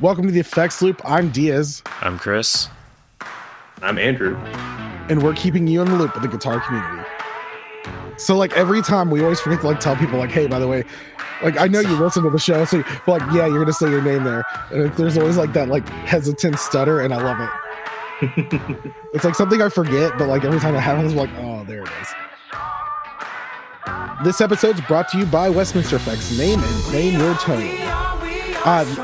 Welcome to the Effects Loop. I'm Diaz. I'm Chris. I'm Andrew. And we're keeping you in the loop with the guitar community. So, like, every time we always forget to, like, tell people, like, hey, by the way, like, I know you listen to the show, so, like, yeah, you're going to say your name there. And there's always, like, that, like, hesitant stutter, and I love it. It's like something I forget, but like every time it happens, I'm like, oh, there it is. This episode's brought to you by Westminster Effects. Name and claim your tone.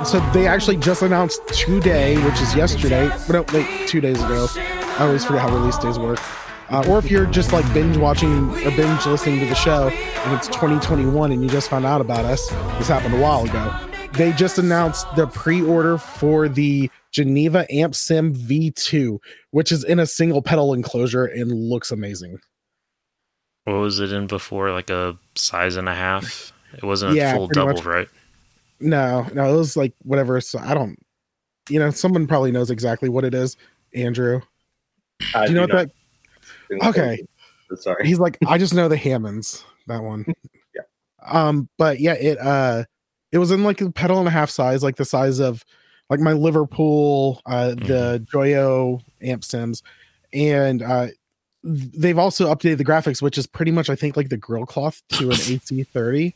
So they actually just announced today, which is yesterday. No, wait, 2 days ago. I always forget how release days work. Or if you're just like binge watching or binge listening to the show and it's 2021 and you just found out about us, this happened a while ago. They just announced the pre-order for the Geneva Amp Sim V2, which is in a single pedal enclosure and looks amazing. What was it in before? Like a size and a half? It wasn't a full double, much. Right? No, it was like whatever. So I don't, someone probably knows exactly what it is. Andrew, do you know what that? Okay, sorry. He's like, I just know the Hammonds. That one. Yeah. But yeah, it was in like a pedal and a half size, like the size of like my Liverpool, the Joyo amp sims. And they've also updated the graphics, which is pretty much, I think, like the grill cloth to an AC30.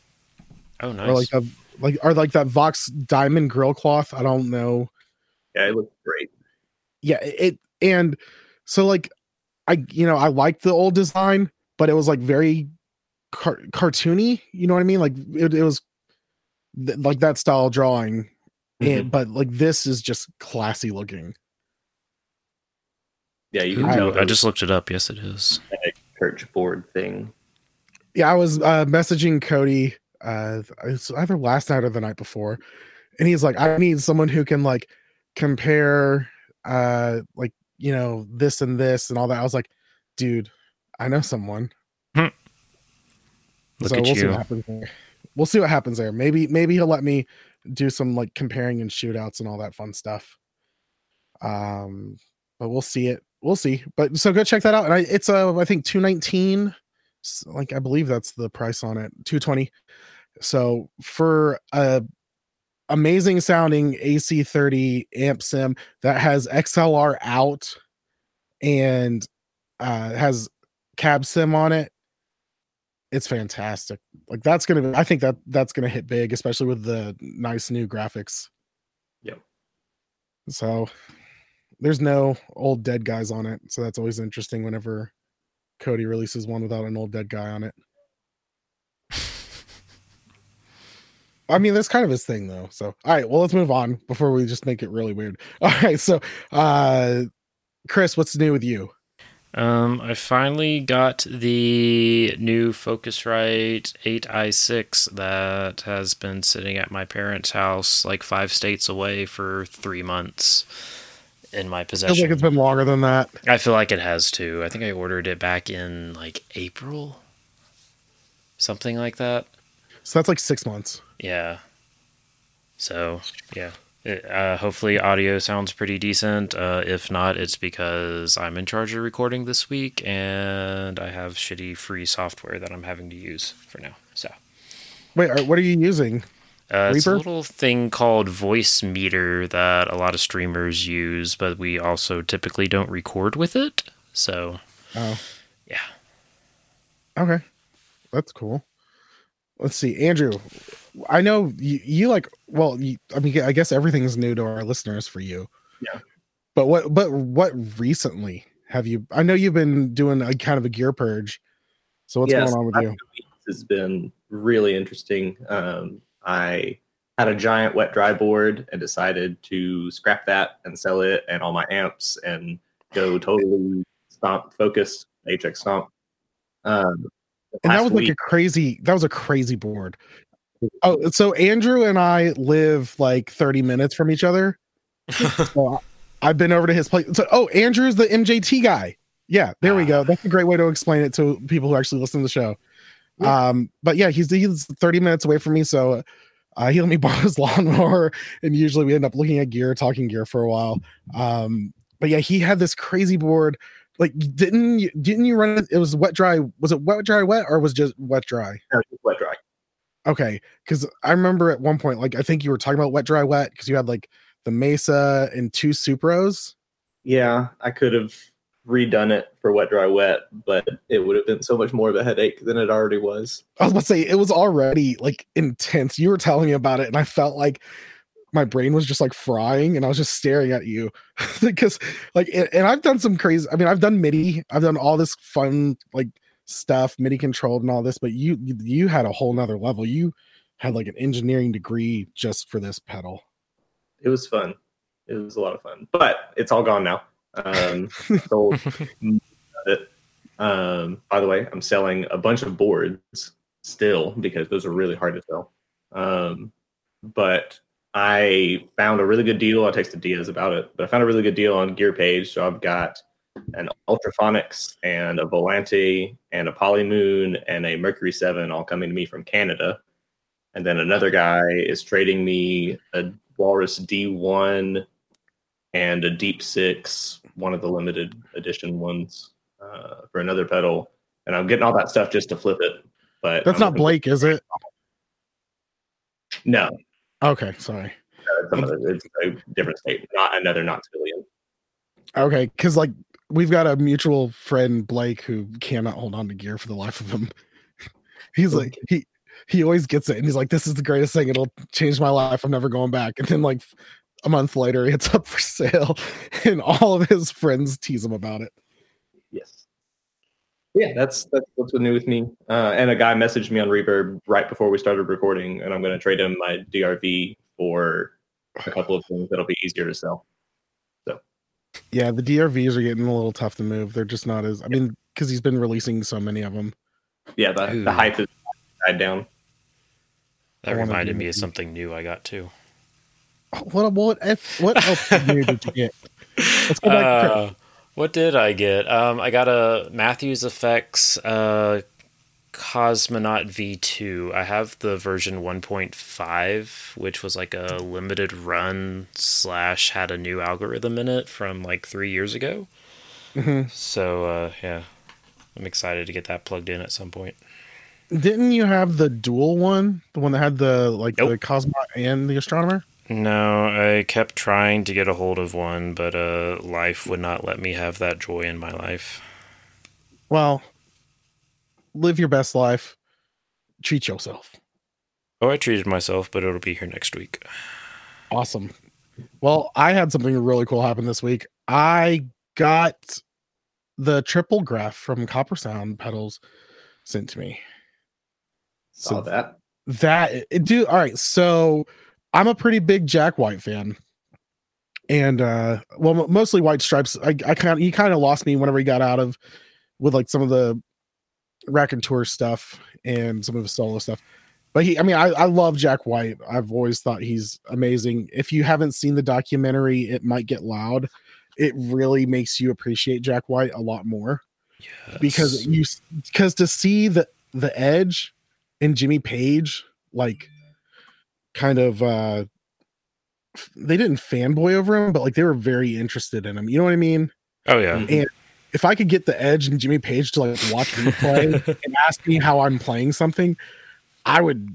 Oh, nice. Or like that Vox diamond grill cloth. I don't know. Yeah, it looked great. Yeah. And so like, I liked the old design, but it was like very cartoony. You know what I mean? Like it was like that style drawing. But like this is just classy looking. Yeah, you can tell. I just looked it up. Yes, it is. Like church board thing. Yeah, I was messaging Cody it's either last night or the night before, and he's like, I need someone who can like compare this and this and all that. I was like, dude, I know someone. Look so at we'll you. See what happens there. We'll see what happens there. Maybe he'll let me do some like comparing and shootouts and all that fun stuff. But we'll see. But so go check that out. And I think $219, like I believe that's the price on it, $220. So for a amazing sounding AC30 amp sim that has XLR out and has cab sim on it, it's fantastic. Like that's going to hit big, especially with the nice new graphics. Yep. So there's no old dead guys on it. So that's always interesting whenever Cody releases one without an old dead guy on it. I mean, that's kind of his thing though. So, all right, well, let's move on before we just make it really weird. All right. So, Chris, what's new with you? I finally got the new Focusrite 8i6 that has been sitting at my parents' house like 5 states away for 3 months in my possession. I feel like it's been longer than that. I feel like it has too. I think I ordered it back in like April, something like that. So that's like 6 months. Yeah. So, yeah. Hopefully audio sounds pretty decent. If not, it's because I'm in charge of recording this week and I have shitty free software that I'm having to use for now. So, wait, what are you using? It's a little thing called VoiceMeeter that a lot of streamers use, but we also typically don't record with it. So, oh, yeah. Okay, that's cool. Let's see, Andrew. I know you like. Well, I mean, I guess everything's new to our listeners for you. Yeah. But what recently have you? I know you've been doing a kind of a gear purge. So what's going on with you? This has been really interesting. I had a giant wet dry board and decided to scrap that and sell it and all my amps and go totally stomp focused HX Stomp. And that was like a crazy board. Oh, so Andrew and I live like 30 minutes from each other. So I've been over to his place. So, Andrew's the MJT guy. Yeah, there we go. That's a great way to explain it to people who actually listen to the show. Yeah. But yeah, he's 30 minutes away from me. So he let me borrow his lawnmower. And usually we end up looking at gear, talking gear for a while. But yeah, he had this crazy board. Like, didn't you run it? It was wet, dry. Was it wet, dry, wet, or was just wet, dry? No, just wet, dry. Okay, because I remember at one point, like I think you were talking about wet, dry, wet because you had like the Mesa and two Supros. Yeah, I could have redone it for wet, dry, wet, but it would have been so much more of a headache than it already was. I was about to say, it was already like intense. You were telling me about it, and I felt like my brain was just like frying, and I was just staring at you because like, and I've done some crazy, I mean, I've done MIDI, I've done all this fun, like stuff, MIDI controlled and all this, but you had a whole nother level. You had like an engineering degree just for this pedal. It was fun. It was a lot of fun, but it's all gone now. So by the way, I'm selling a bunch of boards still because those are really hard to sell. But I found a really good deal. I texted Diaz about it, but I found a really good deal on Gear Page. So I've got an Ultraphonics and a Volante and a Polymoon and a Mercury 7 all coming to me from Canada. And then another guy is trading me a Walrus D1 and a Deep 6, one of the limited edition ones, for another pedal. And I'm getting all that stuff just to flip it. But that's not Blake, is it? No. Okay, sorry. It's a different state, not another Knoxvilleian. Okay, because like we've got a mutual friend, Blake, who cannot hold on to gear for the life of him. He's like, he always gets it, and he's like, "This is the greatest thing. It'll change my life. I'm never going back." And then like a month later, it's up for sale, and all of his friends tease him about it. Yes. Yeah, that's what's new with me. And a guy messaged me on Reverb right before we started recording, and I'm going to trade him my DRV for a couple of things that'll be easier to sell. So, yeah, the DRVs are getting a little tough to move. They're just not as, I mean, because he's been releasing so many of them. Yeah, the hype has died down. That reminded me of something new I got too. What else new did you get? Let's go back to what did I get? I got a Matthews Effects Cosmonaut V2. I have the version 1.5, which was like a limited run / had a new algorithm in it from like 3 years ago. Mm-hmm. So, yeah, I'm excited to get that plugged in at some point. Didn't you have the dual one? The one that had the like the Cosmonaut and the Astronomer? No, I kept trying to get a hold of one, but life would not let me have that joy in my life. Well, live your best life. Treat yourself. Oh, I treated myself, but it'll be here next week. Awesome. Well, I had something really cool happen this week. I got the triple graph from Copper Sound pedals sent to me. All right, so I'm a pretty big Jack White fan, and well, mostly White Stripes. He kind of lost me whenever he got out of with like some of the raconteur stuff and some of his solo stuff. But I love Jack White. I've always thought he's amazing. If you haven't seen the documentary, It Might Get Loud, it really makes you appreciate Jack White a lot more. Yes. Because to see the Edge and Jimmy Page like, kind of they didn't fanboy over him, but like they were very interested in him, you know what I mean? Oh yeah. And if I could get the Edge and Jimmy Page to like watch me play and ask me how I'm playing something, I would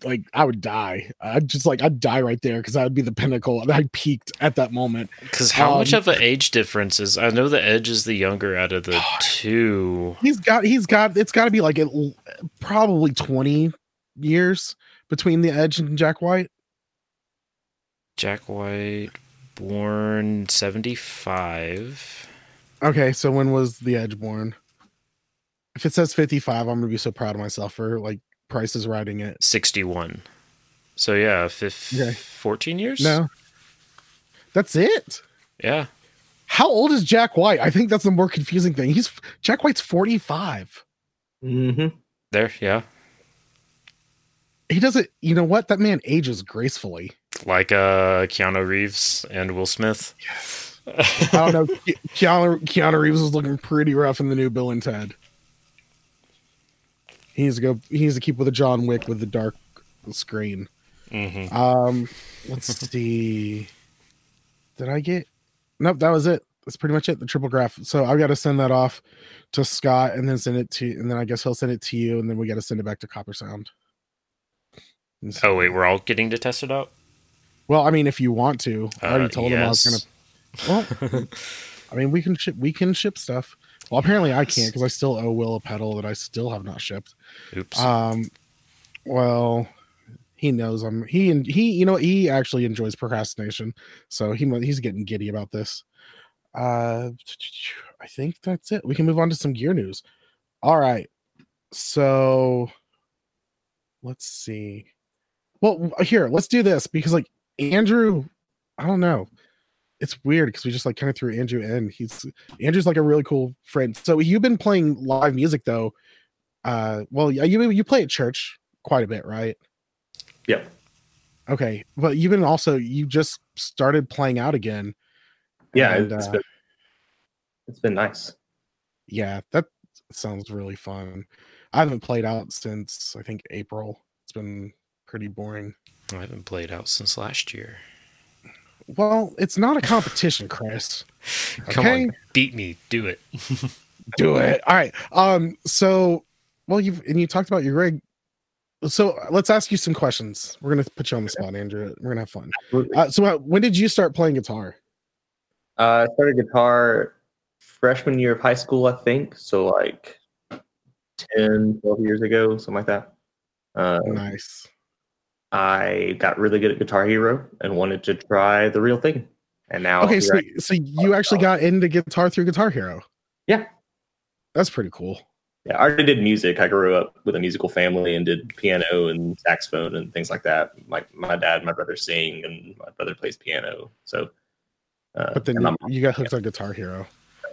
die. I'd die right there, because I would be the pinnacle. I peaked at that moment. Because how much of an age difference is? I know the Edge is the younger out of the two. He's got it's got to be like probably 20 years between the Edge and Jack White. Jack White, born 75. Okay, so when was the Edge born? If it says 55, I'm gonna be so proud of myself for like Price is writing it. 61. So yeah, 14 years. No, that's it. Yeah. How old is Jack White? I think that's the more confusing thing. Jack White's 45. Mm-hmm. There, yeah. He doesn't. You know what? That man ages gracefully. Like Keanu Reeves and Will Smith. Yes. I don't know. Keanu Reeves was looking pretty rough in the new Bill and Ted. He needs to go. He needs to keep with a John Wick with the dark screen. Mm-hmm. Let's see. Did I get? Nope. That was it. That's pretty much it. The triple graph. So I've got to send that off to Scott, and then and then I guess he'll send it to you, and then we got to send it back to Copper Sound. Oh wait, we're all getting to test it out? Well, I mean, if you want to, I already told him I was gonna. Well, I mean, we can ship stuff. Well, apparently I can't because I still owe Will a pedal that I still have not shipped. Oops. Well, he knows he actually enjoys procrastination, so he's getting giddy about this. I think that's it. We can move on to some gear news. All right. So let's see. Well, here, let's do this because like Andrew, I don't know. It's weird because we just like kind of threw Andrew in. Andrew's like a really cool friend. So you've been playing live music though. Well, you play at church quite a bit, right? Yeah. Okay. But you've been you just started playing out again. Yeah. And, it's been nice. Yeah. That sounds really fun. I haven't played out since I think April. It's been pretty boring. I haven't played out since last year. Well, it's not a competition, Chris. Okay? Come on, beat me. Do it. Do it. All right. So, well, you talked about your rig. So let's ask you some questions. We're going to put you on the spot, Andrew. We're going to have fun. So when did you start playing guitar? I started guitar freshman year of high school, I think. So like 10, 12 years ago, something like that. Nice. I got really good at Guitar Hero and wanted to try the real thing. And now, okay, so you actually got into guitar through Guitar Hero. Yeah, that's pretty cool. Yeah, I already did music. I grew up with a musical family and did piano and saxophone and things like that. My dad, and my brother sing, and my brother plays piano. So, but then you got hooked on Guitar Hero.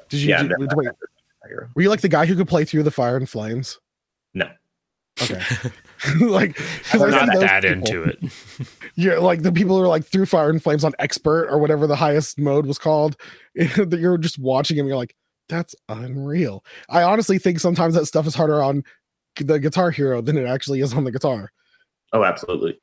Did you? Yeah, were you like the guy who could play through the fire and flames? No. Okay. Like, we're not that into it. Yeah, like the people who are like through fire and flames on expert or whatever the highest mode was called, that you're just watching and you're like, that's unreal. I honestly think sometimes that stuff is harder on the Guitar Hero than it actually is on the guitar. Oh, absolutely.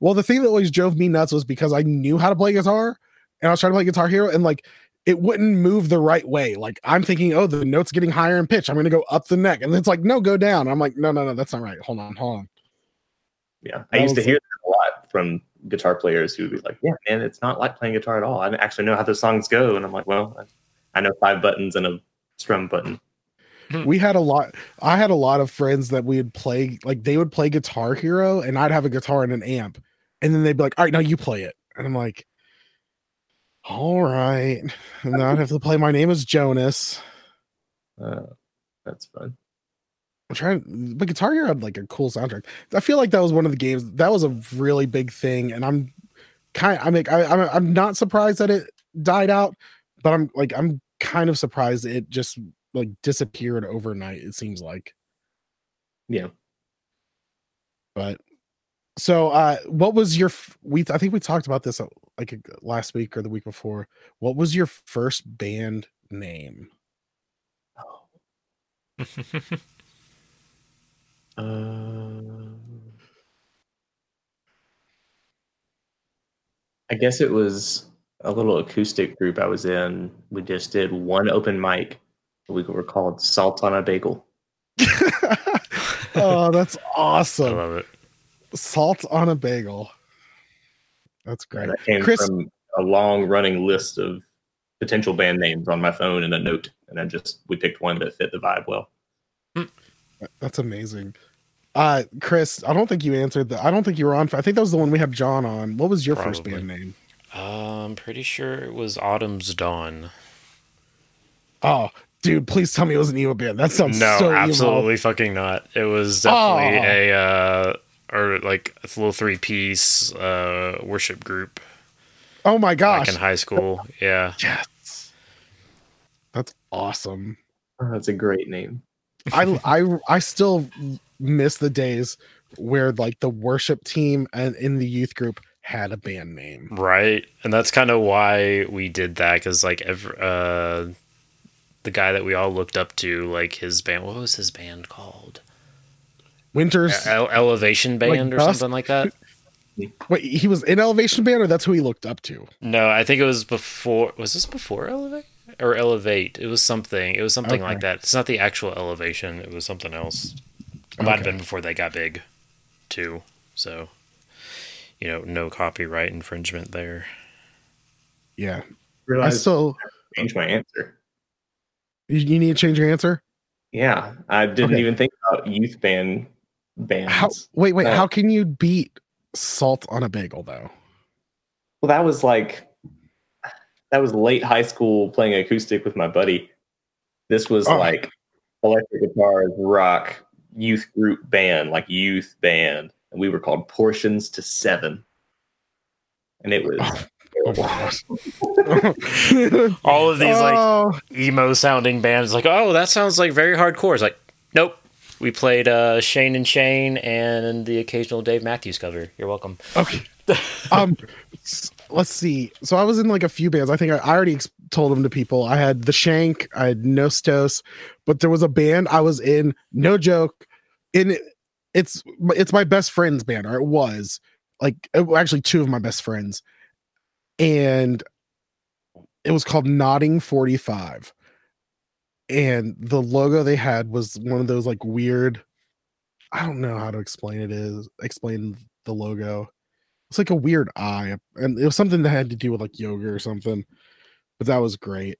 Well, the thing that always drove me nuts was because I knew how to play guitar and I was trying to play Guitar Hero and like it wouldn't move the right way. Like I'm thinking, oh, the note's getting higher in pitch. I'm going to go up the neck. And it's like, no, go down. And I'm like, no, that's not right. Hold on. Yeah. I used to hear that a lot from guitar players who would be like, yeah, man, it's not like playing guitar at all. I don't actually know how those songs go. And I'm like, well, I know 5 buttons and a strum button. I had a lot of friends that we would play, like they would play Guitar Hero and I'd have a guitar and an amp. And then they'd be like, all right, now you play it. And I'm like, all right, and now I have to play My Name is Jonas. That's fun. I'm trying, but Guitar Hero had like a cool soundtrack. I feel like that was one of the games that was a really big thing, and I'm not surprised that it died out, but I'm kind of surprised it just like disappeared overnight. It seems like, yeah. But so, what was your? I think we talked about this. Like last week or the week before, what was your first band name? Oh. I guess it was a little acoustic group I was in. We just did one open mic. We were called Salt on a Bagel. Oh, that's awesome. I love it. Salt on a Bagel. That's great. That came from a long running list of potential band names on my phone and a note. And we picked one that fit the vibe well. That's amazing. Chris, I don't think you answered I don't think you were on. I think that was the one we had John on. What was your first band name? I'm pretty sure it was Autumn's Dawn. Oh, dude, please tell me it was an emo band. That sounds so absolutely evil. Fucking not. It was definitely or like a little 3-piece worship group. Oh my gosh. Back in high school. Yeah. Yes. That's awesome. Oh, that's a great name. I still miss the days where like the worship team and in the youth group had a band name. Right. And that's kind of why we did that. Because like the guy that we all looked up to, like his band, what was his band called? Winters Elevation Band or something like that. Wait, he was in Elevation Band, or that's who he looked up to? No, I think it was before. Was this before Elevate or Elevate? It was something. It was something like that. It's not the actual Elevation. It was something else. It might have been before they got big, too. So, you know, no copyright infringement there. Yeah. I still change my answer. You need to change your answer? Yeah. I didn't even think about youth bands. How can you beat Salt on a Bagel though? Well, that was late high school playing acoustic with my buddy. This was electric guitars, rock, youth group band, like youth band. And we were called Portions to Seven. And it was... all of these emo sounding bands, like, oh, that sounds like very hardcore. It's like, nope. We played Shane and Shane and the occasional Dave Matthews cover. You're welcome. Okay. Let's see. So I was in like a few bands. I think I already told them to people. I had The Shank, I had Nostos, but there was a band I was in, no joke, it's my best friend's band, or it was, like, actually two of my best friends, and it was called Nodding 45, and the logo they had was one of those like weird, I don't know how to explain the logo. It's like a weird eye, and it was something that had to do with like yoga or something, but that was great.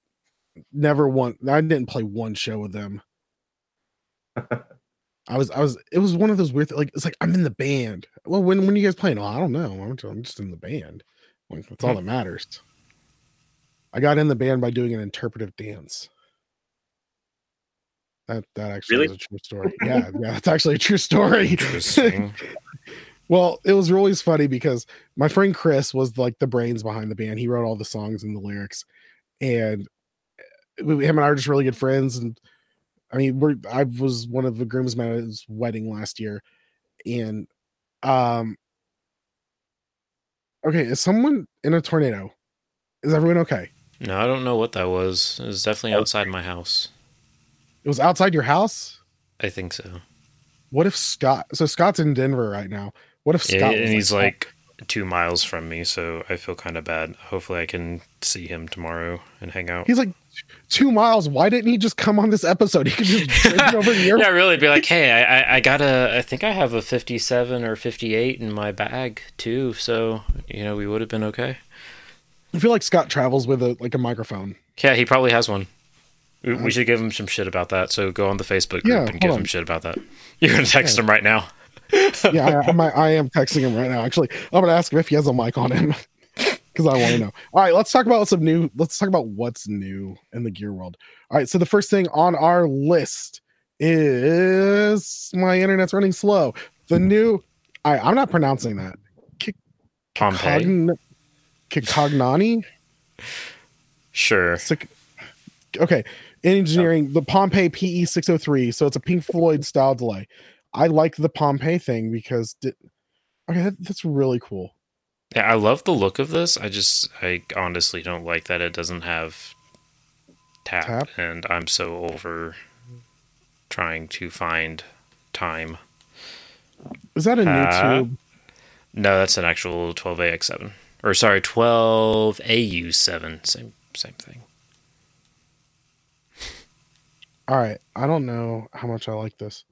I didn't play one show with them. It was one of those weird, like, it's like, I'm in the band. Well, when are you guys playing? Well, I don't know. I'm just in the band. Like, that's all that matters. I got in the band by doing an interpretive dance. That actually is a true story. Yeah, that's actually a true story. Interesting. Well, it was really funny because my friend Chris was like the brains behind the band. He wrote all the songs and the lyrics, and him and I are just really good friends. And I mean, I was one of the groomsmen at his wedding last year, and is someone in a tornado? Is everyone okay? No, I don't know what that was. It was definitely outside my house. It was outside your house? I think so. What if Scott's in Denver right now? What if Scott? Yeah, and he's like 2 miles from me, so I feel kind of bad. Hopefully I can see him tomorrow and hang out. He's like 2 miles. Why didn't he just come on this episode? He could just drive over here. Yeah, really. Be like, hey, I think I have a 57 or 58 in my bag too. So, you know, we would have been okay. I feel like Scott travels with a microphone. Yeah, he probably has one. We should give him some shit about that. So go on the Facebook group and give him shit about that. You're going to text him right now. Yeah, I am texting him right now. Actually, I'm gonna ask him if he has a mic on him because I want to know. All right, let's talk about what's new in the gear world. All right, so the first thing on our list is, my internet's running slow, the new, I'm not pronouncing that, Kikagnani. Sure. Okay, engineering, the Pompeii PE603. So it's a Pink Floyd style delay. I like the Pompeii thing because that's really cool. Yeah, I love the look of this. I honestly don't like that it doesn't have tap. And I'm so over trying to find time. Is that a new tube? No, that's an actual 12AX7. Or sorry, 12AU7. Same thing. All right, I don't know how much I like this.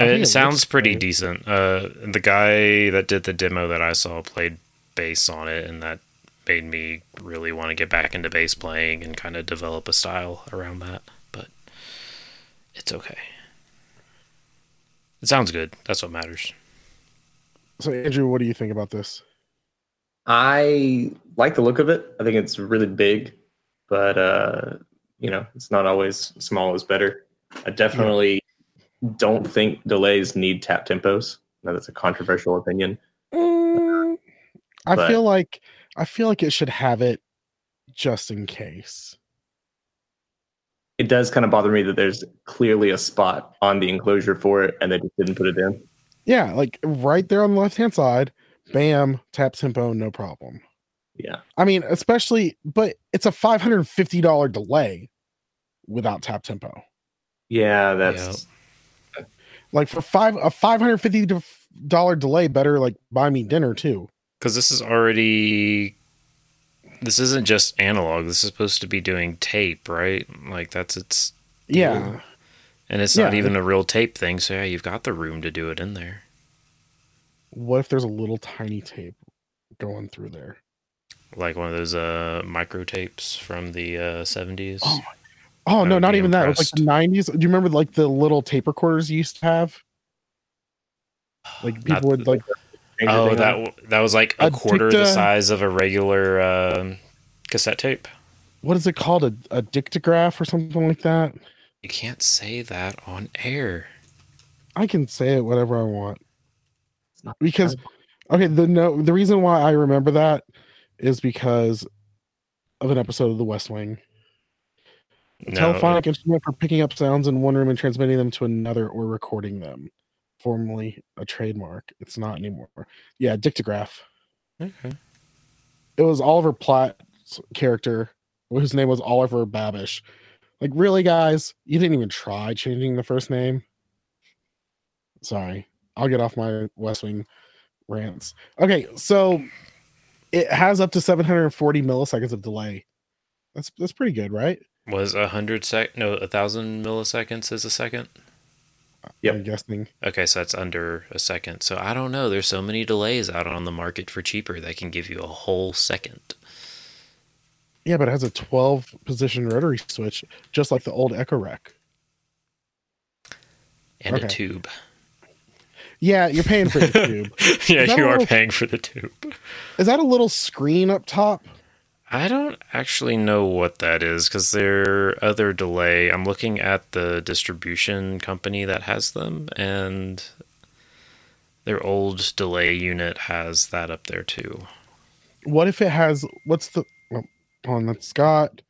It sounds pretty decent. The guy that did the demo that I saw played bass on it, and that made me really want to get back into bass playing and kind of develop a style around that. But it's okay. It sounds good. That's what matters. So, Andrew, what do you think about this? I like the look of it. I think it's really big, but it's not always small is better. I definitely... Yeah. Don't think delays need tap tempos. Now that's a controversial opinion. I feel like it should have it just in case. It does kind of bother me that there's clearly a spot on the enclosure for it and they just didn't put it in. Yeah, like right there on the left hand side, bam, tap tempo, no problem. Yeah. I mean, but it's a $550 delay without tap tempo. Yeah, that's... Yeah. Like for a $550 delay, better like buy me dinner too. Because this isn't just analog. This is supposed to be doing tape, right? Like that's its deal. Yeah, and it's not even a real tape thing. So yeah, you've got the room to do it in there. what if there's a little tiny tape going through there? Like one of those micro tapes from the 70s? Oh no, not even that. It was like the 90s. Do you remember like the little tape recorders you used to have? Like people would like... Oh, that was like a quarter the size of a regular cassette tape. What is it called? A dictograph or something like that? You can't say that on air. I can say it whatever I want. Because, okay, the reason why I remember that is because of an episode of The West Wing. Telephonic instrument for picking up sounds in one room and transmitting them to another or recording them. Formerly a trademark. It's not anymore. Yeah, dictograph. Okay. It was Oliver Platt's character, whose name was Oliver Babish. Like, really, guys? You didn't even try changing the first name? Sorry. I'll get off my West Wing rants. Okay, so it has up to 740 milliseconds of delay. That's pretty good, right? Was 1,000 milliseconds is a second? Yep. I'm guessing. Okay, so that's under a second. So I don't know. There's so many delays out on the market for cheaper that can give you a whole second. Yeah, but it has a 12-position rotary switch, just like the old Echo Rec. And a tube. Yeah, you're paying for the tube. Yeah, you are paying for the tube. Is that a little screen up top? I don't actually know what that is because their other delay, I'm looking at the distribution company that has them, and their old delay unit has that up there too. What if it has, what's the, oh, on that Scott,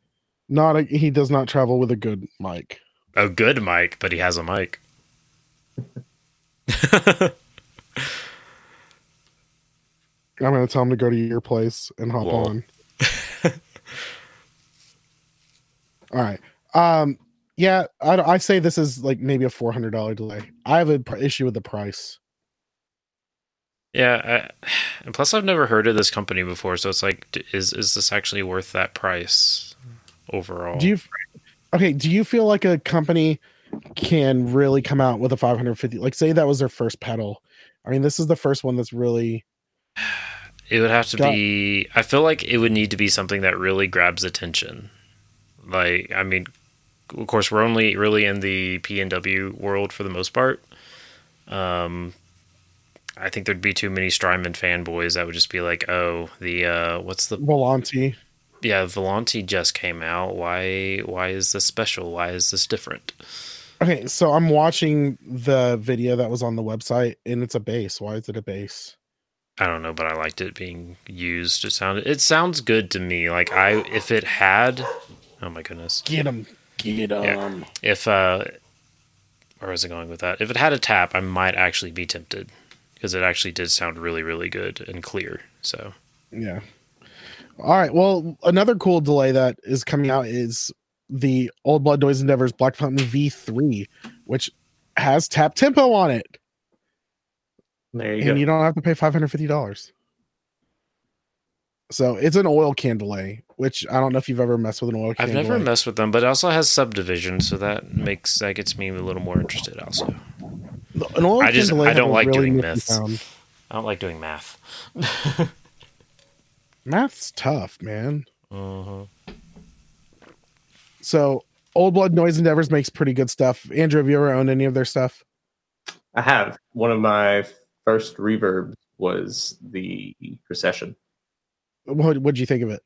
he does not travel with a good mic. A good mic, but he has a mic. I'm going to tell him to go to your place and hop on. All right. Yeah, I say this is like maybe a $400 delay. I have an issue with the price. Yeah, and plus I've never heard of this company before, so it's like, is this actually worth that price overall? Do you feel like a company can really come out with a $550? Like, say that was their first pedal. I mean, this is the first one that's really. It would have to be... I feel like it would need to be something that really grabs attention. Like, I mean, of course, we're only really in the P&W world for the most part. I think there'd be too many Strymon fanboys that would just be like, oh, the... what's the... Volante. Yeah, Volante just came out. Why is this special? Why is this different? Okay, so I'm watching the video that was on the website, and it's a bass. Why is it a bass? I don't know, but I liked it being used. It sounds good to me. Like if it had, oh my goodness, get him. Yeah. If where was I going with that? If it had a tap, I might actually be tempted because it actually did sound really, really good and clear. So yeah. All right. Well, another cool delay that is coming out is the Old Blood Noise Endeavors Black Fountain V3, which has tap tempo on it. There you go. And you don't have to pay $550. So it's an oil can delay, which I don't know if you've ever messed with an oil can delay. I've never messed with them, but it also has subdivision, so that gets me a little more interested also. An oil can delay. I don't like doing myths. I don't like doing math. Math's tough, man. Uh-huh. So Old Blood Noise Endeavors makes pretty good stuff. Andrew, have you ever owned any of their stuff? I have. One of my first reverb was the Procession. What did you think of it?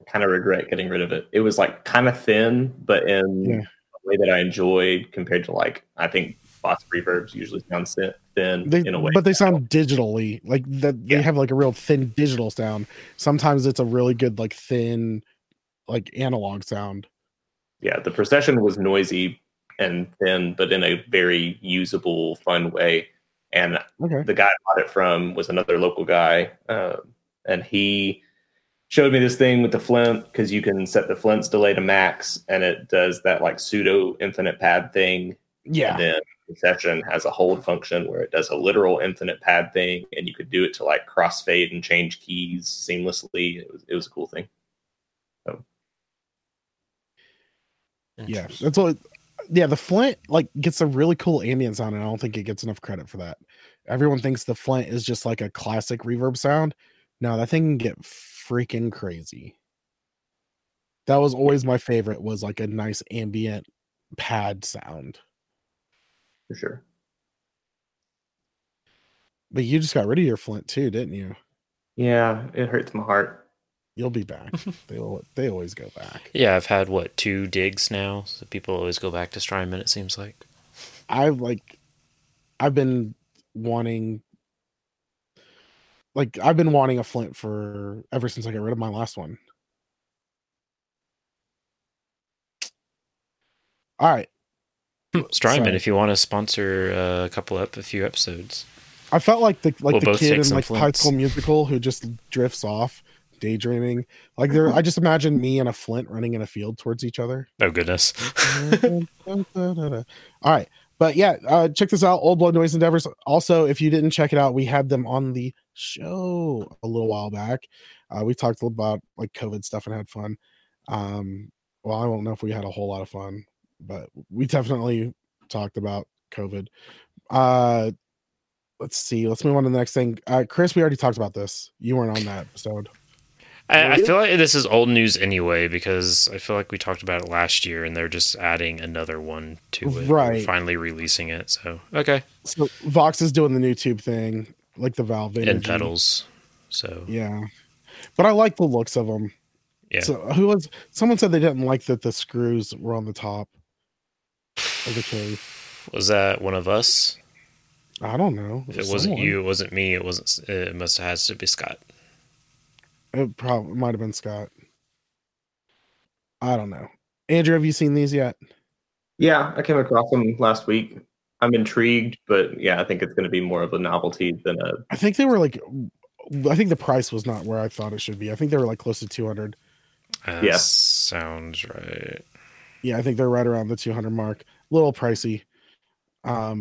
I kind of regret getting rid of it. It was like kind of thin, but in a way that I enjoyed compared to like, I think boss reverbs usually sound thin in a way. But they sound digitally like that. Yeah. They have like a real thin digital sound. Sometimes it's a really good, like thin, like analog sound. Yeah. The Procession was noisy and thin, but in a very usable, fun way. And the guy I bought it from was another local guy. And he showed me this thing with the Flint because you can set the Flint's delay to max and it does that like pseudo infinite pad thing. Yeah. And then the Procession has a hold function where it does a literal infinite pad thing and you could do it to like crossfade and change keys seamlessly. It was a cool thing. So. Yeah. That's all. Yeah, the Flint like gets a really cool ambient sound, and I don't think it gets enough credit for that. everyone thinks the Flint is just like a classic reverb sound. No, that thing can get freaking crazy. That was always my favorite, was like a nice ambient pad sound. For sure. But you just got rid of your Flint too, didn't you? Yeah, it hurts my heart. You'll be back. They always go back. Yeah, I've had, what, 2 digs now? So people always go back to Strymon, it seems like. I've been wanting a Flint for ever since I got rid of my last one. All right. Strymon, if you want to sponsor a few episodes. I felt like the kid in like High School Musical who just drifts off, daydreaming. Like there, I just imagine me and a Flint running in a field towards each other. Oh goodness! All right, but yeah, check this out. Old Blood Noise Endeavors. Also, if you didn't check it out, we had them on the show a little while back. We talked about like COVID stuff and had fun. Well, I don't know if we had a whole lot of fun, but we definitely talked about COVID. Let's see. Let's move on to the next thing. Chris, we already talked about this. You weren't on that episode. I feel like this is old news anyway, because I feel like we talked about it last year and they're just adding another one to it. Right. Finally releasing it. So, okay. So Vox is doing the new tube thing, like the Valve Energy. And pedals. So, yeah. But I like the looks of them. Yeah. So, someone said they didn't like that the screws were on the top of the cave. Was that one of us? I don't know. If it wasn't you, it wasn't me, it wasn't. It must have had to be Scott. It probably might have been Scott. I don't know. Andrew, have you seen these yet? Yeah, I came across them last week. I'm intrigued, but yeah, I think it's going to be more of a novelty than a. I think the price was not where I thought it should be. I think they were like close to 200. Yeah, sounds right. Yeah, I think they're right around the 200 mark. A little pricey.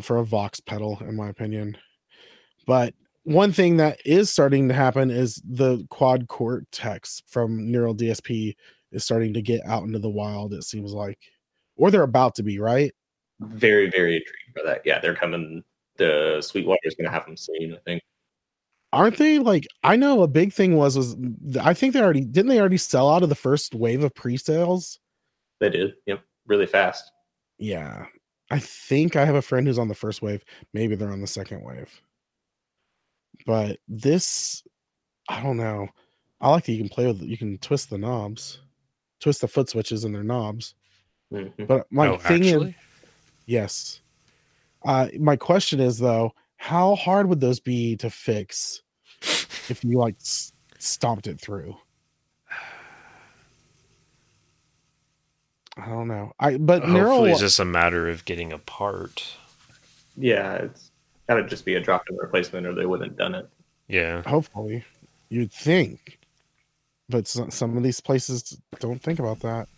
For a Vox pedal, in my opinion. But one thing that is starting to happen is the quad cortex from Neural DSP is starting to get out into the wild, it seems like. Or they're about to be, right? Very, very intrigued by that. Yeah, they're coming. The Sweetwater's going to have them soon, I think. Aren't they? Like, I know a big thing was I think they already, didn't they already sell out of the first wave of pre-sales? They did. Yep. Really fast. Yeah. I think I have a friend who's on the first wave. Maybe they're on the second wave. But this, I don't know. I like that you can play with it. You can twist the knobs, twist the foot switches in their knobs. Mm-hmm. But my thing actually? Is, yes. My question is though, how hard would those be to fix if you like stomped it through? I don't know. But hopefully it's just a matter of getting a part. Yeah, it's gotta just be a drop-in replacement, or they wouldn't have done it. Yeah, hopefully, you'd think. But some of these places don't think about that.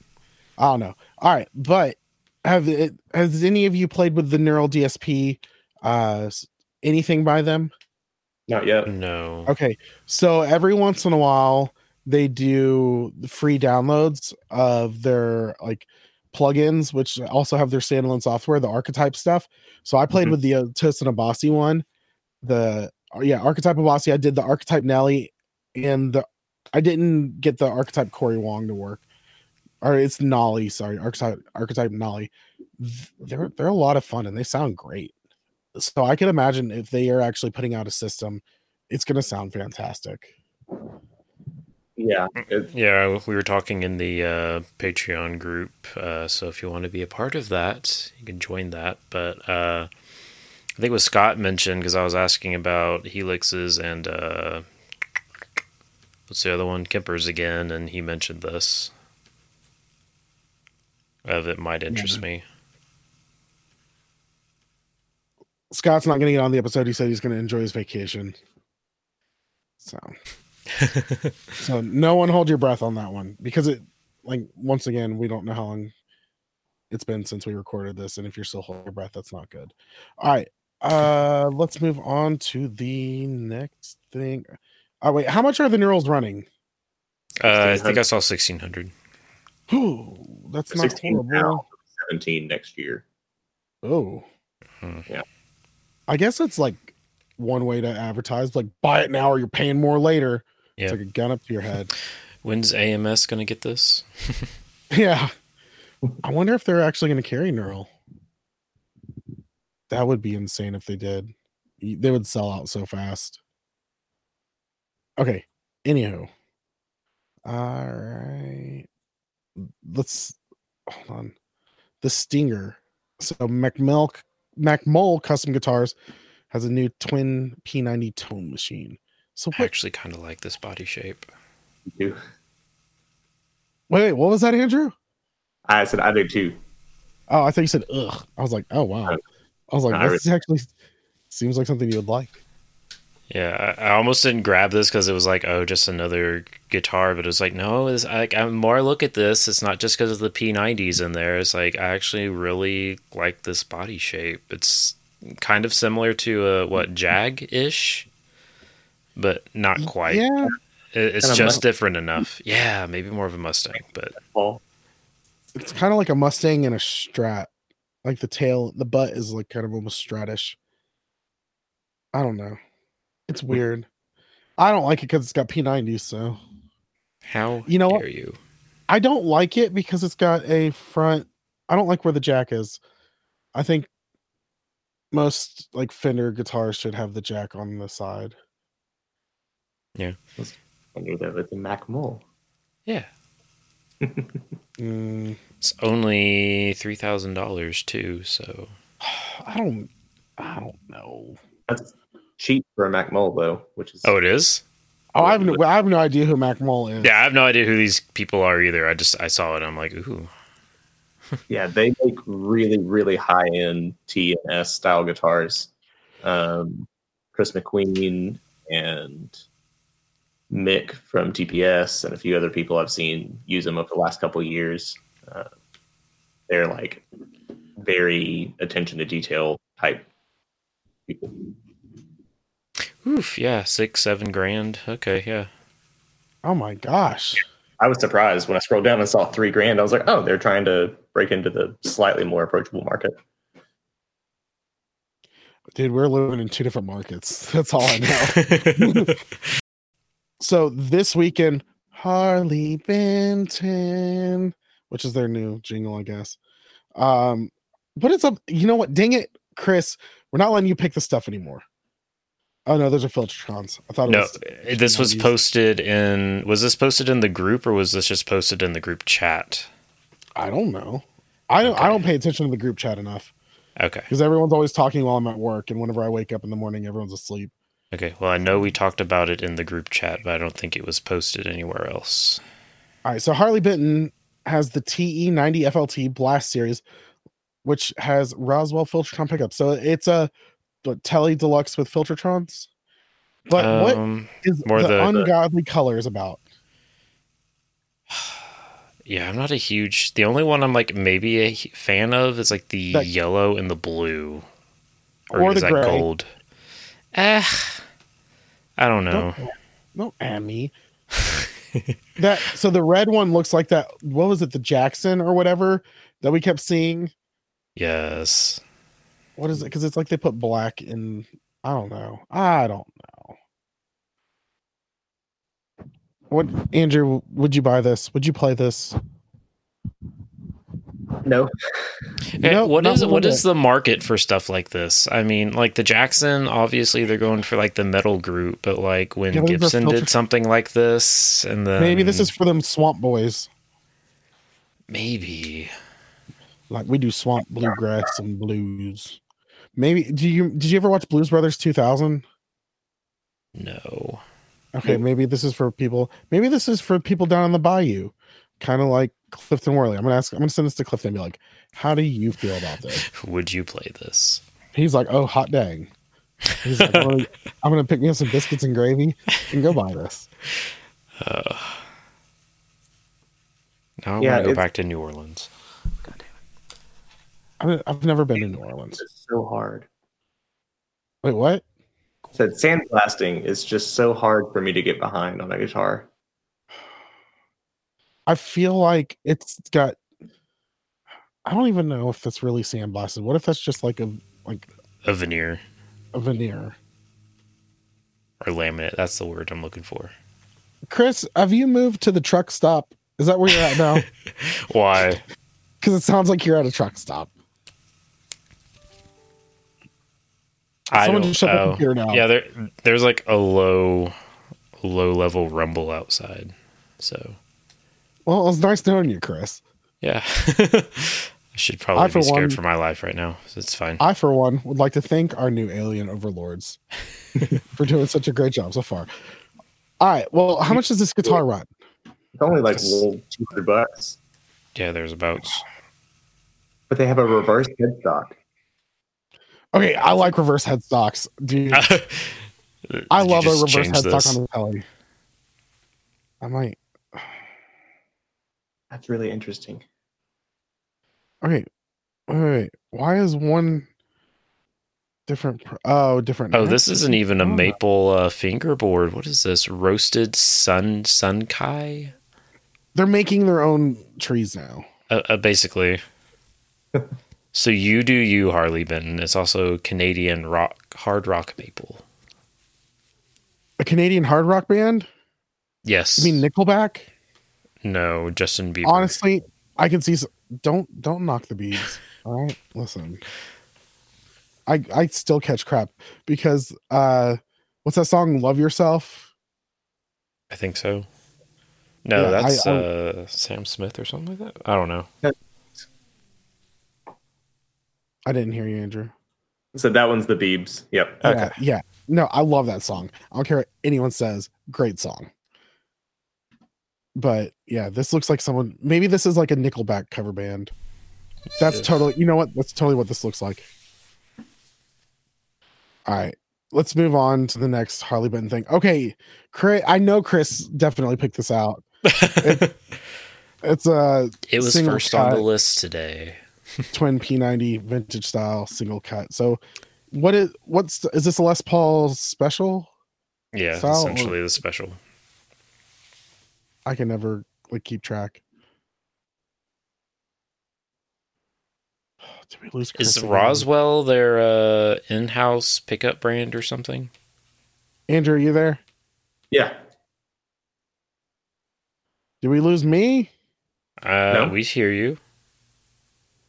I don't know. All right, but has any of you played with the Neural DSP? Anything by them? Not yet. No. Okay, so every once in a while, they do free downloads of their like plugins, which also have their standalone software, the Archetype stuff. So I played with the Tosin Abasi one, Archetype Abasi. I did the Archetype Nolly, and I didn't get the Archetype Corey Wong to work. Or it's Nolly, sorry, Archetype Nolly. They're a lot of fun and they sound great. So I can imagine if they are actually putting out a system, it's going to sound fantastic. Yeah. Yeah, we were talking in the Patreon group, so if you want to be a part of that, you can join that. But I think what Scott mentioned, because I was asking about Helixes and what's the other one? Kemper's again, and he mentioned this. It might interest me. Scott's not going to get on the episode. He said he's going to enjoy his vacation. So... So no one hold your breath on that one, because it, like, once again, we don't know how long it's been since we recorded this, and if you're still holding your breath, that's not good. All right, let's move on to the next thing. Oh wait, how much are the Neurals running? I think I saw 1,600. Ooh, that's not 16 now, 17 next year. Oh, yeah. I guess it's like one way to advertise, like buy it now or you're paying more later. Yeah. It's like a gun up to your head. When's AMS going to get this? Yeah. I wonder if they're actually going to carry Neural. That would be insane if they did. They would sell out so fast. Okay. Anywho. All right. Let's hold on. The Stinger. So MacMull Custom Guitars has a new twin P90 tone machine. So I actually kind of like this body shape. You do. Wait, what was that, Andrew? I said I do too. Oh, I thought you said ugh. I was like, oh wow. I was like, this actually seems like something you would like. Yeah, I almost didn't grab this because it was like, oh, just another guitar. But it was like, no, it's like, the more I look at this, it's not just because of the P90s in there. It's like, I actually really like this body shape. It's kind of similar to a, Jag-ish, but not quite. Yeah. It's kind just different enough. Yeah, maybe more of a Mustang, but it's kind of like a Mustang and a Strat. Like the tail, the butt is like kind of almost Stratish. I don't know. It's weird. I don't like it because it's got P90s. So how you know dare what? You? I don't like it because it's got a front. I don't like where the jack is. I think most like Fender guitars should have the jack on the side. Yeah, I knew that with the MacMull. Yeah. It's only $3,000 too. So I don't know. That's cheap for a MacMull though, which is it is. Oh, I have no idea who MacMull is. Yeah, I have no idea who these people are either. I saw it. And I'm like, ooh. Yeah, they make really, really high end T and S style guitars. Chris McQueen and Mick from TPS and a few other people I've seen use them over the last couple of years. They're like very attention to detail type people. Oof, yeah, $6,000-$7,000. Okay, yeah. Oh my gosh. I was surprised when I scrolled down and saw $3,000. I was like, oh, they're trying to break into the slightly more approachable market. Dude, we're living in two different markets. That's all I know. So this weekend, Harley Benton, which is their new jingle, I guess. But it's up. You know what? Dang it, Chris. We're not letting you pick the stuff anymore. Oh no, those are Filtrons. I thought this was posted in. Was this posted in the group or was this just posted in the group chat? I don't know. I don't pay attention to the group chat enough. Okay. Because everyone's always talking while I'm at work, and whenever I wake up in the morning, everyone's asleep. Okay. Well, I know we talked about it in the group chat, but I don't think it was posted anywhere else. All right. So Harley Benton has the TE90 FLT Blast Series, which has Roswell Filtratron pickups. So it's a Tele Deluxe with Filtratrons. But what is more the ungodly colors about? Yeah, I'm not a huge. The only one I'm like maybe a fan of is like the yellow and the blue, or is the gray. That gold? I don't know. Don't at me. So the red one looks like that. What was it? The Jackson or whatever that we kept seeing. Yes. What is it? Because it's like they put black in. I don't know. What, Andrew, would you buy this? Would you play this? No. Nope, what is the market for stuff like this? I mean, like the Jackson, obviously they're going for like the metal group, but like when Gibson did something like this, and then maybe this is for them Swamp Boys. Maybe. Like we do swamp bluegrass and blues. Maybe did you ever watch Blues Brothers 2000? No. Okay, maybe this is for people down in the bayou, kind of like Clifton Worley. I'm gonna send this to Clifton and be like, how do you feel about this? Would you play this? He's like, oh, hot dang. He's like, I'm gonna pick me up some biscuits and gravy and go buy this. Now I want to go back to New Orleans. God damn it. I've never been to New Orleans. It's so hard. Wait, what? Said sandblasting is just so hard for me to get behind on a guitar. I feel like it's got. I don't even know if that's really sandblasted. What if that's just like a veneer? or laminate. That's the word I'm looking for. Chris, have you moved to the truck stop? Is that where you're at now? Why? Because it sounds like you're at a truck stop. Someone just shut the computer down. Yeah, there's like a low level rumble outside. So, well, it was nice knowing you, Chris. Yeah. I should probably be scared for my life right now. So it's fine. I, for one, would like to thank our new alien overlords for doing such a great job so far. All right. Well, how much does this guitar run? It's only like $200. Yeah, there's about. But they have a reverse headstock. Okay, I like reverse headstocks, dude. I love a reverse headstock on the telly. I might. That's really interesting. Okay, wait. Why is one different? Different. Oh, this isn't even a maple fingerboard. What is this? Roasted sunkai? They're making their own trees now. Basically. So you do you, Harley Benton. It's also Canadian hard rock maple. A Canadian hard rock band? Yes. You mean Nickelback? No, Justin Bieber. Honestly, I can see. Don't knock the beads. All right, listen. I still catch crap because what's that song? Love Yourself. I think so. No, yeah, that's Sam Smith or something like that. I don't know. Yeah. I didn't hear you, Andrew. So that one's the Biebs. Yep. Okay. Yeah. No, I love that song. I don't care what anyone says. Great song. But yeah, this looks like someone. Maybe this is like a Nickelback cover band. That's totally. You know what? That's totally what this looks like. All right. Let's move on to the next Harley Benton thing. Okay. Chris, I know Chris definitely picked this out. It was first on the list today. Twin P90 vintage style single cut. So what's this a Les Paul special? Yeah, style? Essentially the special. I can never keep track. Did we lose Chris? Is Roswell their in-house pickup brand or something? Andrew, are you there? Yeah. Did we lose me? No. We hear you.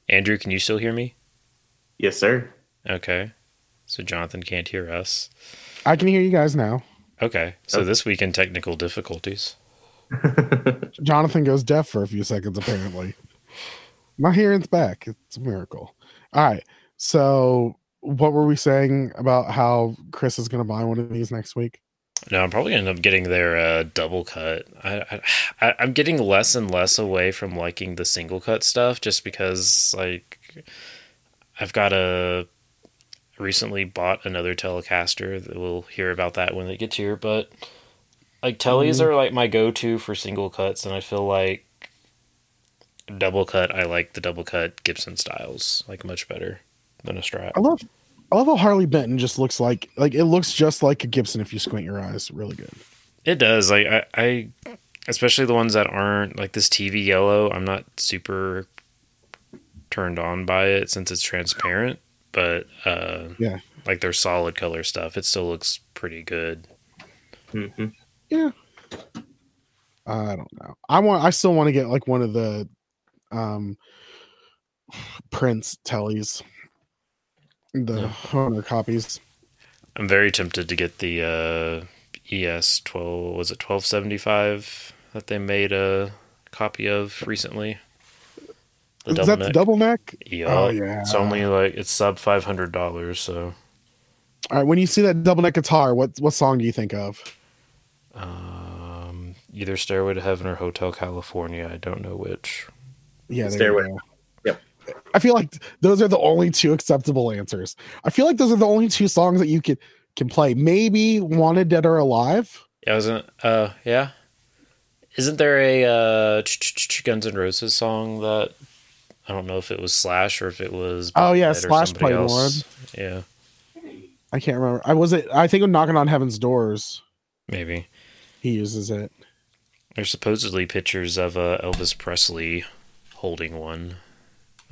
Andrew, can you still hear me? Yes, sir. Okay. So Jonathan can't hear us. I can hear you guys now. Okay. So This week in technical difficulties. Jonathan goes deaf for a few seconds, apparently. My hearing's back. It's a miracle. All right. So what were we saying about how Chris is going to buy one of these next week? No, I'm probably going to end up getting their double cut. I'm getting less and less away from liking the single cut stuff just because, I've got recently bought another Telecaster. We'll hear about that when it gets here. But, Tellies are, my go-to for single cuts, and I feel like double cut, I like the double cut Gibson styles, much better than a Strat. I love how Harley Benton just looks like it looks just like a Gibson if you squint your eyes. Really good. It does. I especially the ones that aren't like this TV yellow. I'm not super turned on by it since it's transparent, but yeah, their solid color stuff. It still looks pretty good. Mm-hmm. Yeah. I don't know. I still want to get one of the Prince Tellies. The Honor copies. I'm very tempted to get the ES 12. Was it 1275 that they made a copy of recently? Is that the double neck? Yeah. Oh, yeah. It's only it's sub $500. So. All right. When you see that double neck guitar, what song do you think of? Either Stairway to Heaven or Hotel California. I don't know which. Yeah, Stairway. I feel like those are the only two acceptable answers. I feel like those are the only two songs that you can play. Maybe Wanted Dead or Alive. Yeah, Isn't there a Guns N' Roses song that I don't know if it was Slash or if it was Bob Dead Slash played one. Yeah. I can't remember. I think I'm Knocking on Heaven's Doors. Maybe. He uses it. There's supposedly pictures of Elvis Presley holding one.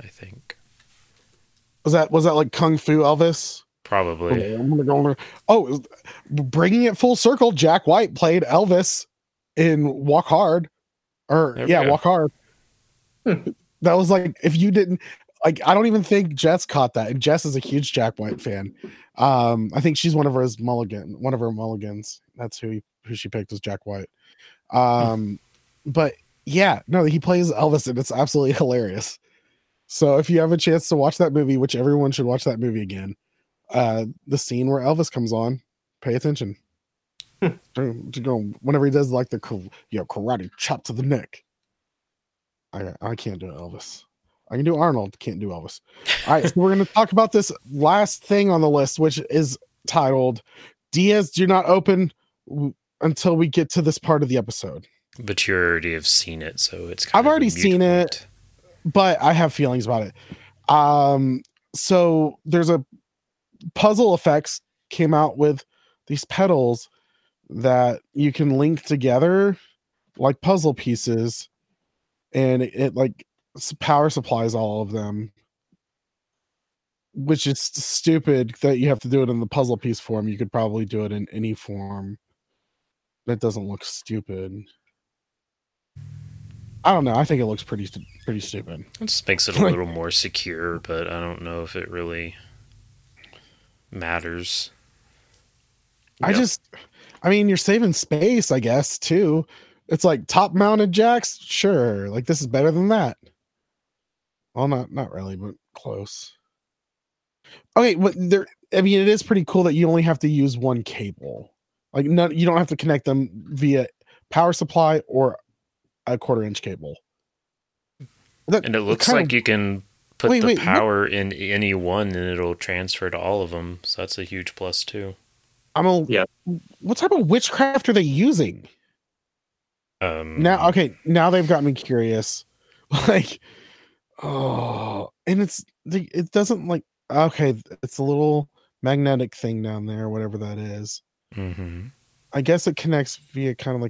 I think was that Kung Fu Elvis? Probably. Okay, I'm gonna go over. Oh, bringing it full circle. Jack White played Elvis in Walk Hard, or yeah, Walk Hard. That was like, if you didn't like, I don't even think Jess caught that. And Jess is a huge Jack White fan. I think she's one of her mulligans. That's who she picked as Jack White. But yeah, no, he plays Elvis, and it's absolutely hilarious. So if you have a chance to watch that movie, which everyone should watch that movie again. The scene where Elvis comes on, pay attention. Whenever he does like the karate chop to the neck. I can't do Elvis. I can do Arnold, can't do Elvis. All right, so we're going to talk about this last thing on the list, which is titled "Dias Do Not Open Until We Get to This Part of the Episode." But you already have seen it, so it's kind of already seen it, but I have feelings about it. So there's a Puzzle Effects came out with these pedals that you can link together like puzzle pieces, and it like power supplies all of them, which is stupid that you have to do it in the puzzle piece form. You could probably do it in any form that doesn't look stupid. I don't know. I think it looks pretty stupid. It just makes it a little more secure, but I don't know if it really matters. Yep. I mean you're saving space, I guess, too. It's like top mounted jacks, sure, like this is better than that. Well, not really, but close. Okay, but there, I mean, it is pretty cool that you only have to use one cable. Like, no, you don't have to connect them via power supply or a 1/4-inch cable. And it looks like you can put power in any one and it'll transfer to all of them, so that's a huge plus too. What type of witchcraft are they using? Now they've got me curious. Like, oh, and it's a little magnetic thing down there, whatever that is. Mm-hmm. I guess it connects via kind of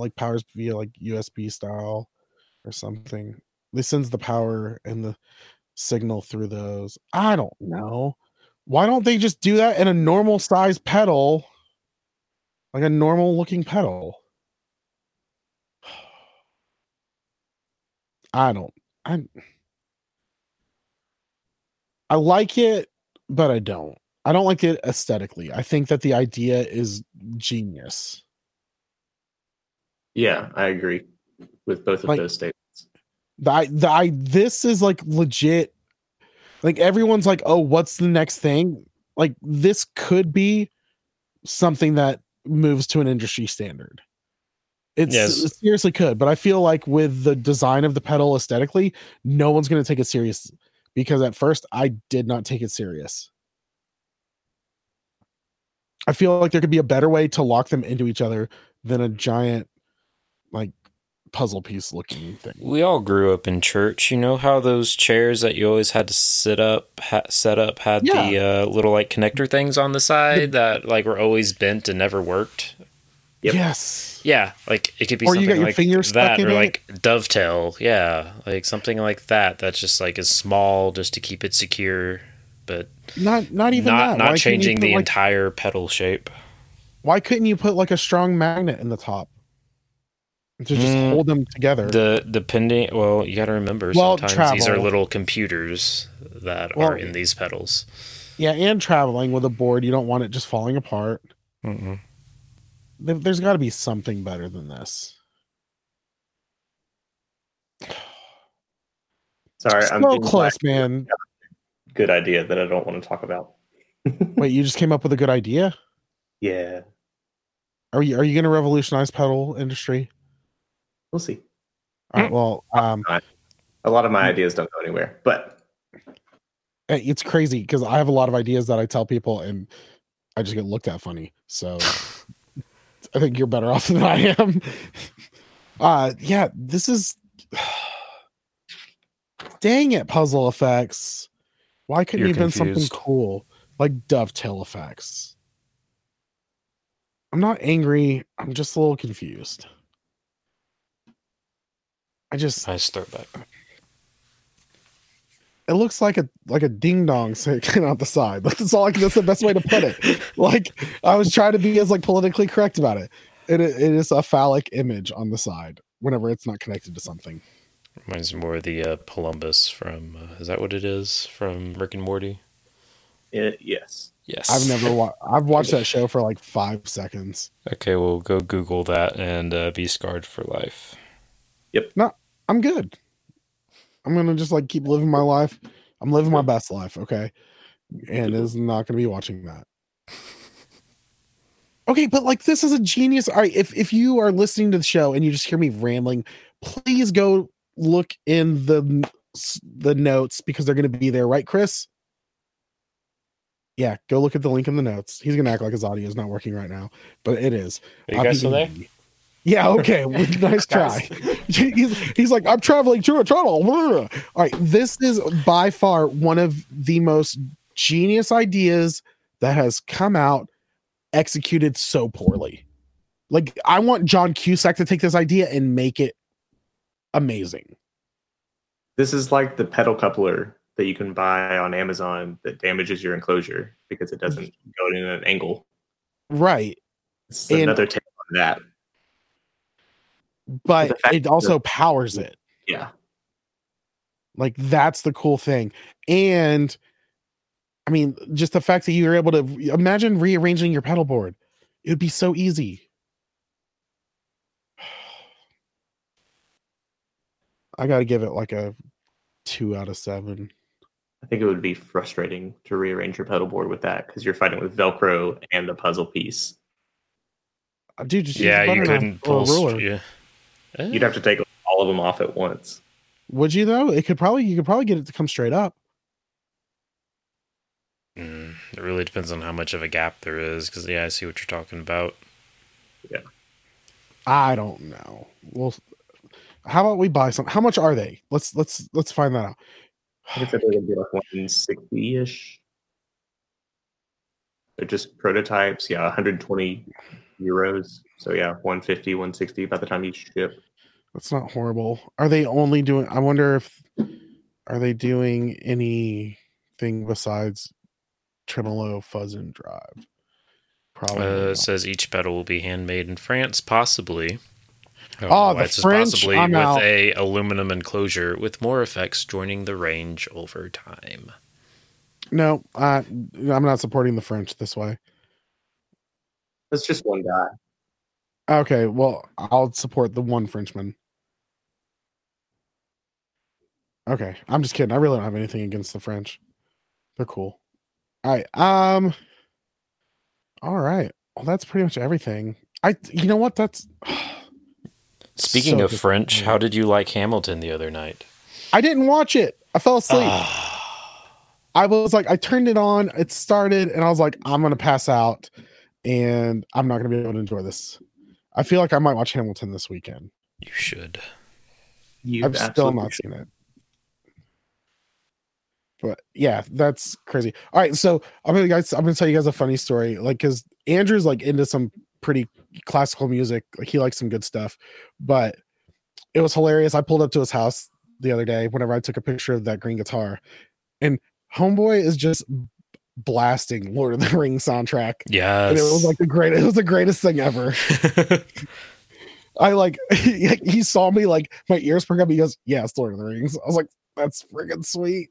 like powers via like USB style or something. They sends the power and the signal through those. I don't know. Why don't they just do that in a normal size pedal? Like a normal looking pedal. I like it, but I don't. I don't like it aesthetically. I think that the idea is genius. Yeah, I agree with both of those statements. This is like legit. Like, everyone's like, oh, what's the next thing? Like, this could be something that moves to an industry standard. It seriously could, but I feel like with the design of the pedal aesthetically, no one's going to take it serious, because at first I did not take it serious. I feel like there could be a better way to lock them into each other than a giant, like, puzzle piece looking thing. We all grew up in church. You know how those chairs that you always had to set up had the little like connector things on the side that like were always bent and never worked? Yep. Yes. Yeah, like it could be something like that, or like dovetail. Yeah, like something like that. That's just like is small just to keep it secure, but not changing the entire pedal shape. Why couldn't you put like a strong magnet in the top to just hold them together? Depending, well, you got to remember, sometimes travel. These are little computers that are in these pedals. Yeah, and traveling with a board, you don't want it just falling apart. Mm-mm. There's got to be something better than this. Sorry, I'm so close, man. Good idea that I don't want to talk about. Wait, you just came up with a good idea? Yeah. Are you going to revolutionize pedal industry? We'll see. All right. Well, a lot of my ideas don't go anywhere, but it's crazy because I have a lot of ideas that I tell people and I just get looked at funny. So I think you're better off than I am. Yeah, this is dang it, Puzzle Effects. Why couldn't you have been something cool like dovetail effects? I'm not angry. I'm just a little confused. I just throw back. it looks like a ding dong sticking out the side. That's all. That's the best way to put it. Like, I was trying to be as like politically correct about it. It is a phallic image on the side whenever it's not connected to something. Reminds me more of the Palumbus from. Is that what it is from Rick and Morty? Yes. Yes. I've watched that show for like 5 seconds. Okay, well, go Google that and be scarred for life. Yep. No, I'm good. I'm gonna just like keep living my life. I'm living my best life, okay? And is not gonna be watching that. Okay, but like this is a genius. All right, if you are listening to the show and you just hear me rambling, please go look in the notes because they're gonna be there, right, Chris? Yeah, go look at the link in the notes. He's going to act like his audio is not working right now, but it is. Are you guys still there? Yeah, okay. Nice try. He's like, I'm traveling through a tunnel. All right, this is by far one of the most genius ideas that has come out, executed so poorly. Like, I want John Cusack to take this idea and make it amazing. This is like the pedal coupler that you can buy on Amazon that damages your enclosure because it doesn't go in an angle. Right. It's another take on that. But it also powers it. Yeah. Like, that's the cool thing. And, I mean, just the fact that you were able to... Imagine rearranging your pedal board. It would be so easy. I gotta give it like a 2 out of 7. I think it would be frustrating to rearrange your pedal board with that because you're fighting with Velcro and a puzzle piece. Dude, just you couldn't pull a ruler. Yeah. You'd have to take all of them off at once. Would you though? You could probably get it to come straight up. It really depends on how much of a gap there is because I see what you're talking about. Yeah, I don't know. Well, how about we buy some? How much are they? Let's find that out. I think they're gonna be like 160-ish. They're just prototypes. Yeah, 120 euros. So yeah, 150, 160 by the time you ship. That's not horrible. Are they only doing? I wonder if are they doing anything besides tremolo, fuzz, and drive? Probably. It says each pedal will be handmade in France, possibly. The French, possibly I'm with out. A aluminum enclosure with more effects joining the range over time. No, I'm not supporting the French this way. That's just one guy. Okay, well, I'll support the one Frenchman. Okay, I'm just kidding. I really don't have anything against the French. They're cool. All right. All right. Well, that's pretty much everything. You know what? That's... Speaking of French, how did you like Hamilton the other night? I didn't watch it. I fell asleep. I was like, I turned it on, it started, and I was like, I'm going to pass out, and I'm not going to be able to enjoy this. I feel like I might watch Hamilton this weekend. You should. I've still not seen it. But yeah, that's crazy. All right, so I'm going to tell you guys a funny story, like, because Andrew's like into some pretty classical music, like he likes some good stuff, but it was hilarious. I pulled up to his house the other day whenever I took a picture of that green guitar, and homeboy is just blasting Lord of the Rings soundtrack. Yes. And it was like the greatest thing ever. I like he saw me, like my ears perk up, he goes, yeah, it's Lord of the Rings. I was like, that's friggin' sweet.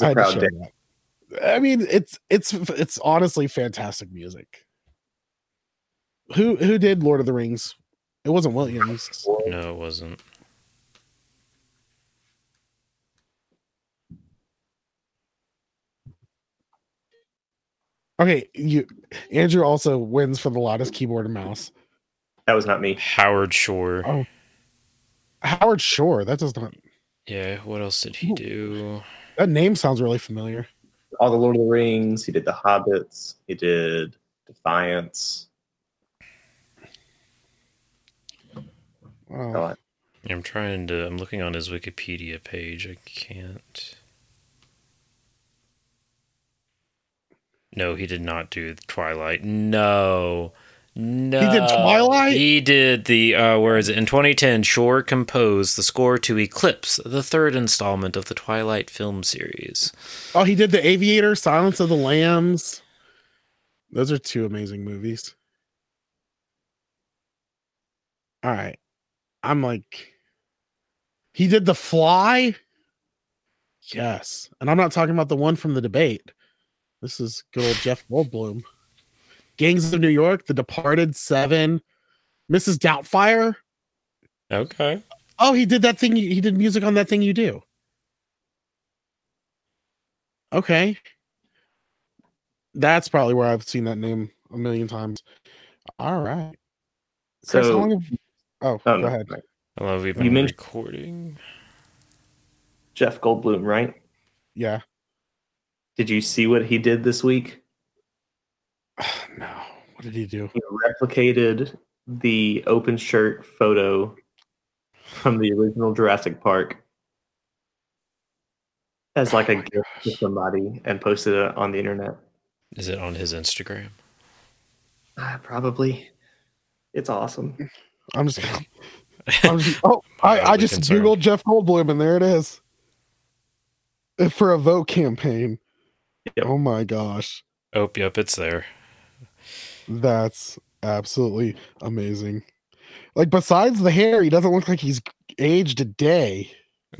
I mean, it's honestly fantastic music. Who did Lord of the Rings? It wasn't Williams. No, it wasn't. Okay, Andrew also wins for the loudest keyboard and mouse. That was not me. Howard Shore. Oh, Howard Shore. That does not. Yeah. What else did he do? That name sounds really familiar. All the Lord of the Rings. He did the Hobbits. He did Defiance. Wow. I'm looking on his Wikipedia page. I can't. No, he did not do Twilight. No. No. He did Twilight? He did the, where is it? In 2010, Shore composed the score to Eclipse, the third installment of the Twilight film series. Oh, he did The Aviator, Silence of the Lambs. Those are two amazing movies. All right. I'm like, he did The Fly? Yes. And I'm not talking about the one from the debate. This is good old Jeff Goldblum. Gangs of New York, The Departed, Seven, Mrs. Doubtfire. Okay. Oh, he did that thing. He did music on That Thing You Do. Okay. That's probably where I've seen that name a million times. All right. So, Chris, how long have... go ahead. I love you. You mentioned recording. Jeff Goldblum, right? Yeah. Did you see what he did this week? No. What did he do? He replicated the open shirt photo from the original Jurassic Park as like a gift to somebody and posted it on the internet. Is it on his Instagram? Probably. It's awesome. I just Googled Jeff Goldblum and there it is. For a vote campaign. Yep. Oh my gosh. Oh, yep, it's there. That's absolutely amazing. Like, besides the hair, he doesn't look like he's aged a day.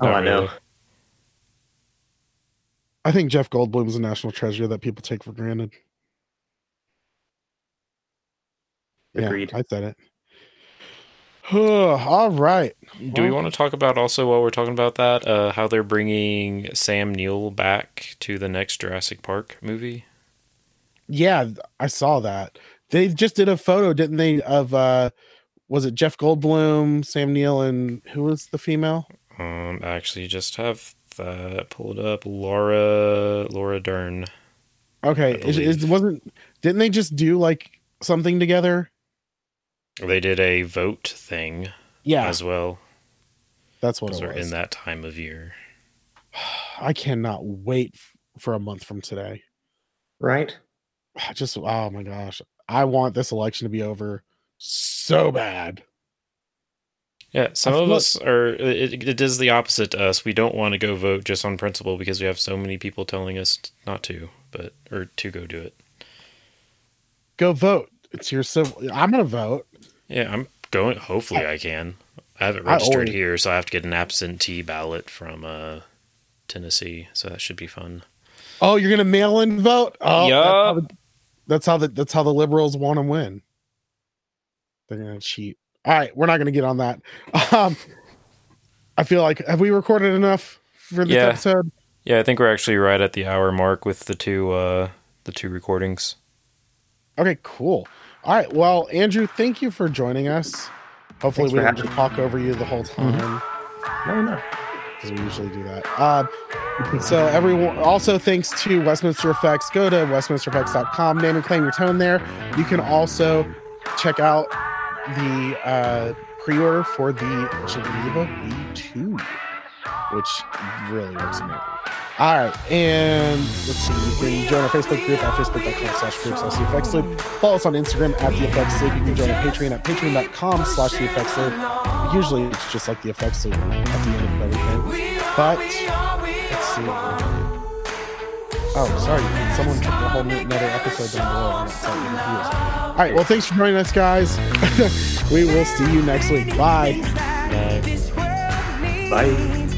Not really. I think Jeff Goldblum is a national treasure that people take for granted. Agreed. Yeah, I said it. All right. Do we want to talk about also while we're talking about that, how they're bringing Sam Neill back to the next Jurassic Park movie? Yeah, I saw that. They just did a photo, didn't they? Of was it Jeff Goldblum, Sam Neill, and who was the female? I actually just have that pulled up. Laura Dern. Okay, didn't they just do like something together? They did a vote thing, yeah, as well. That's what it was. In that time of year. I cannot wait for a month from today. Right? Just, oh my gosh. I want this election to be over so bad. Yeah, some of us are, it is the opposite to us. We don't want to go vote just on principle because we have so many people telling us not to, but, or to go do it. Go vote. It's your civil. I'm going to vote. Yeah, I'm going. Hopefully I can. I haven't registered here, so I have to get an absentee ballot from Tennessee. So that should be fun. Oh, you're going to mail in vote? Oh, yeah. That's how the liberals want to win. They're going to cheat. All right. We're not going to get on that. I feel like, have we recorded enough for this episode? Yeah, I think we're actually right at the hour mark with the two recordings. Okay, cool. All right. Well, Andrew, thank you for joining us. Hopefully we didn't talk over you the whole time. Mm-hmm. No. Because we usually do that. So everyone, also thanks to Westminster Effects. Go to westminstereffects.com. Name and claim your tone there. You can also check out the pre-order for the Geneva V2, which really looks amazing. All right, and let's see. You can join our Facebook group at facebook.com/group/TheEffectsLoop. Follow us on Instagram at TheEffectsLoop. You can join our Patreon at patreon.com/TheEffectsLoop. Usually it's just like The Effects Loop at the end of everything. But let's see. Oh, sorry. Someone took a whole another episode down below. I'm slightly confused. All right, well, thanks for joining us, guys. We will see you next week. Bye. Bye.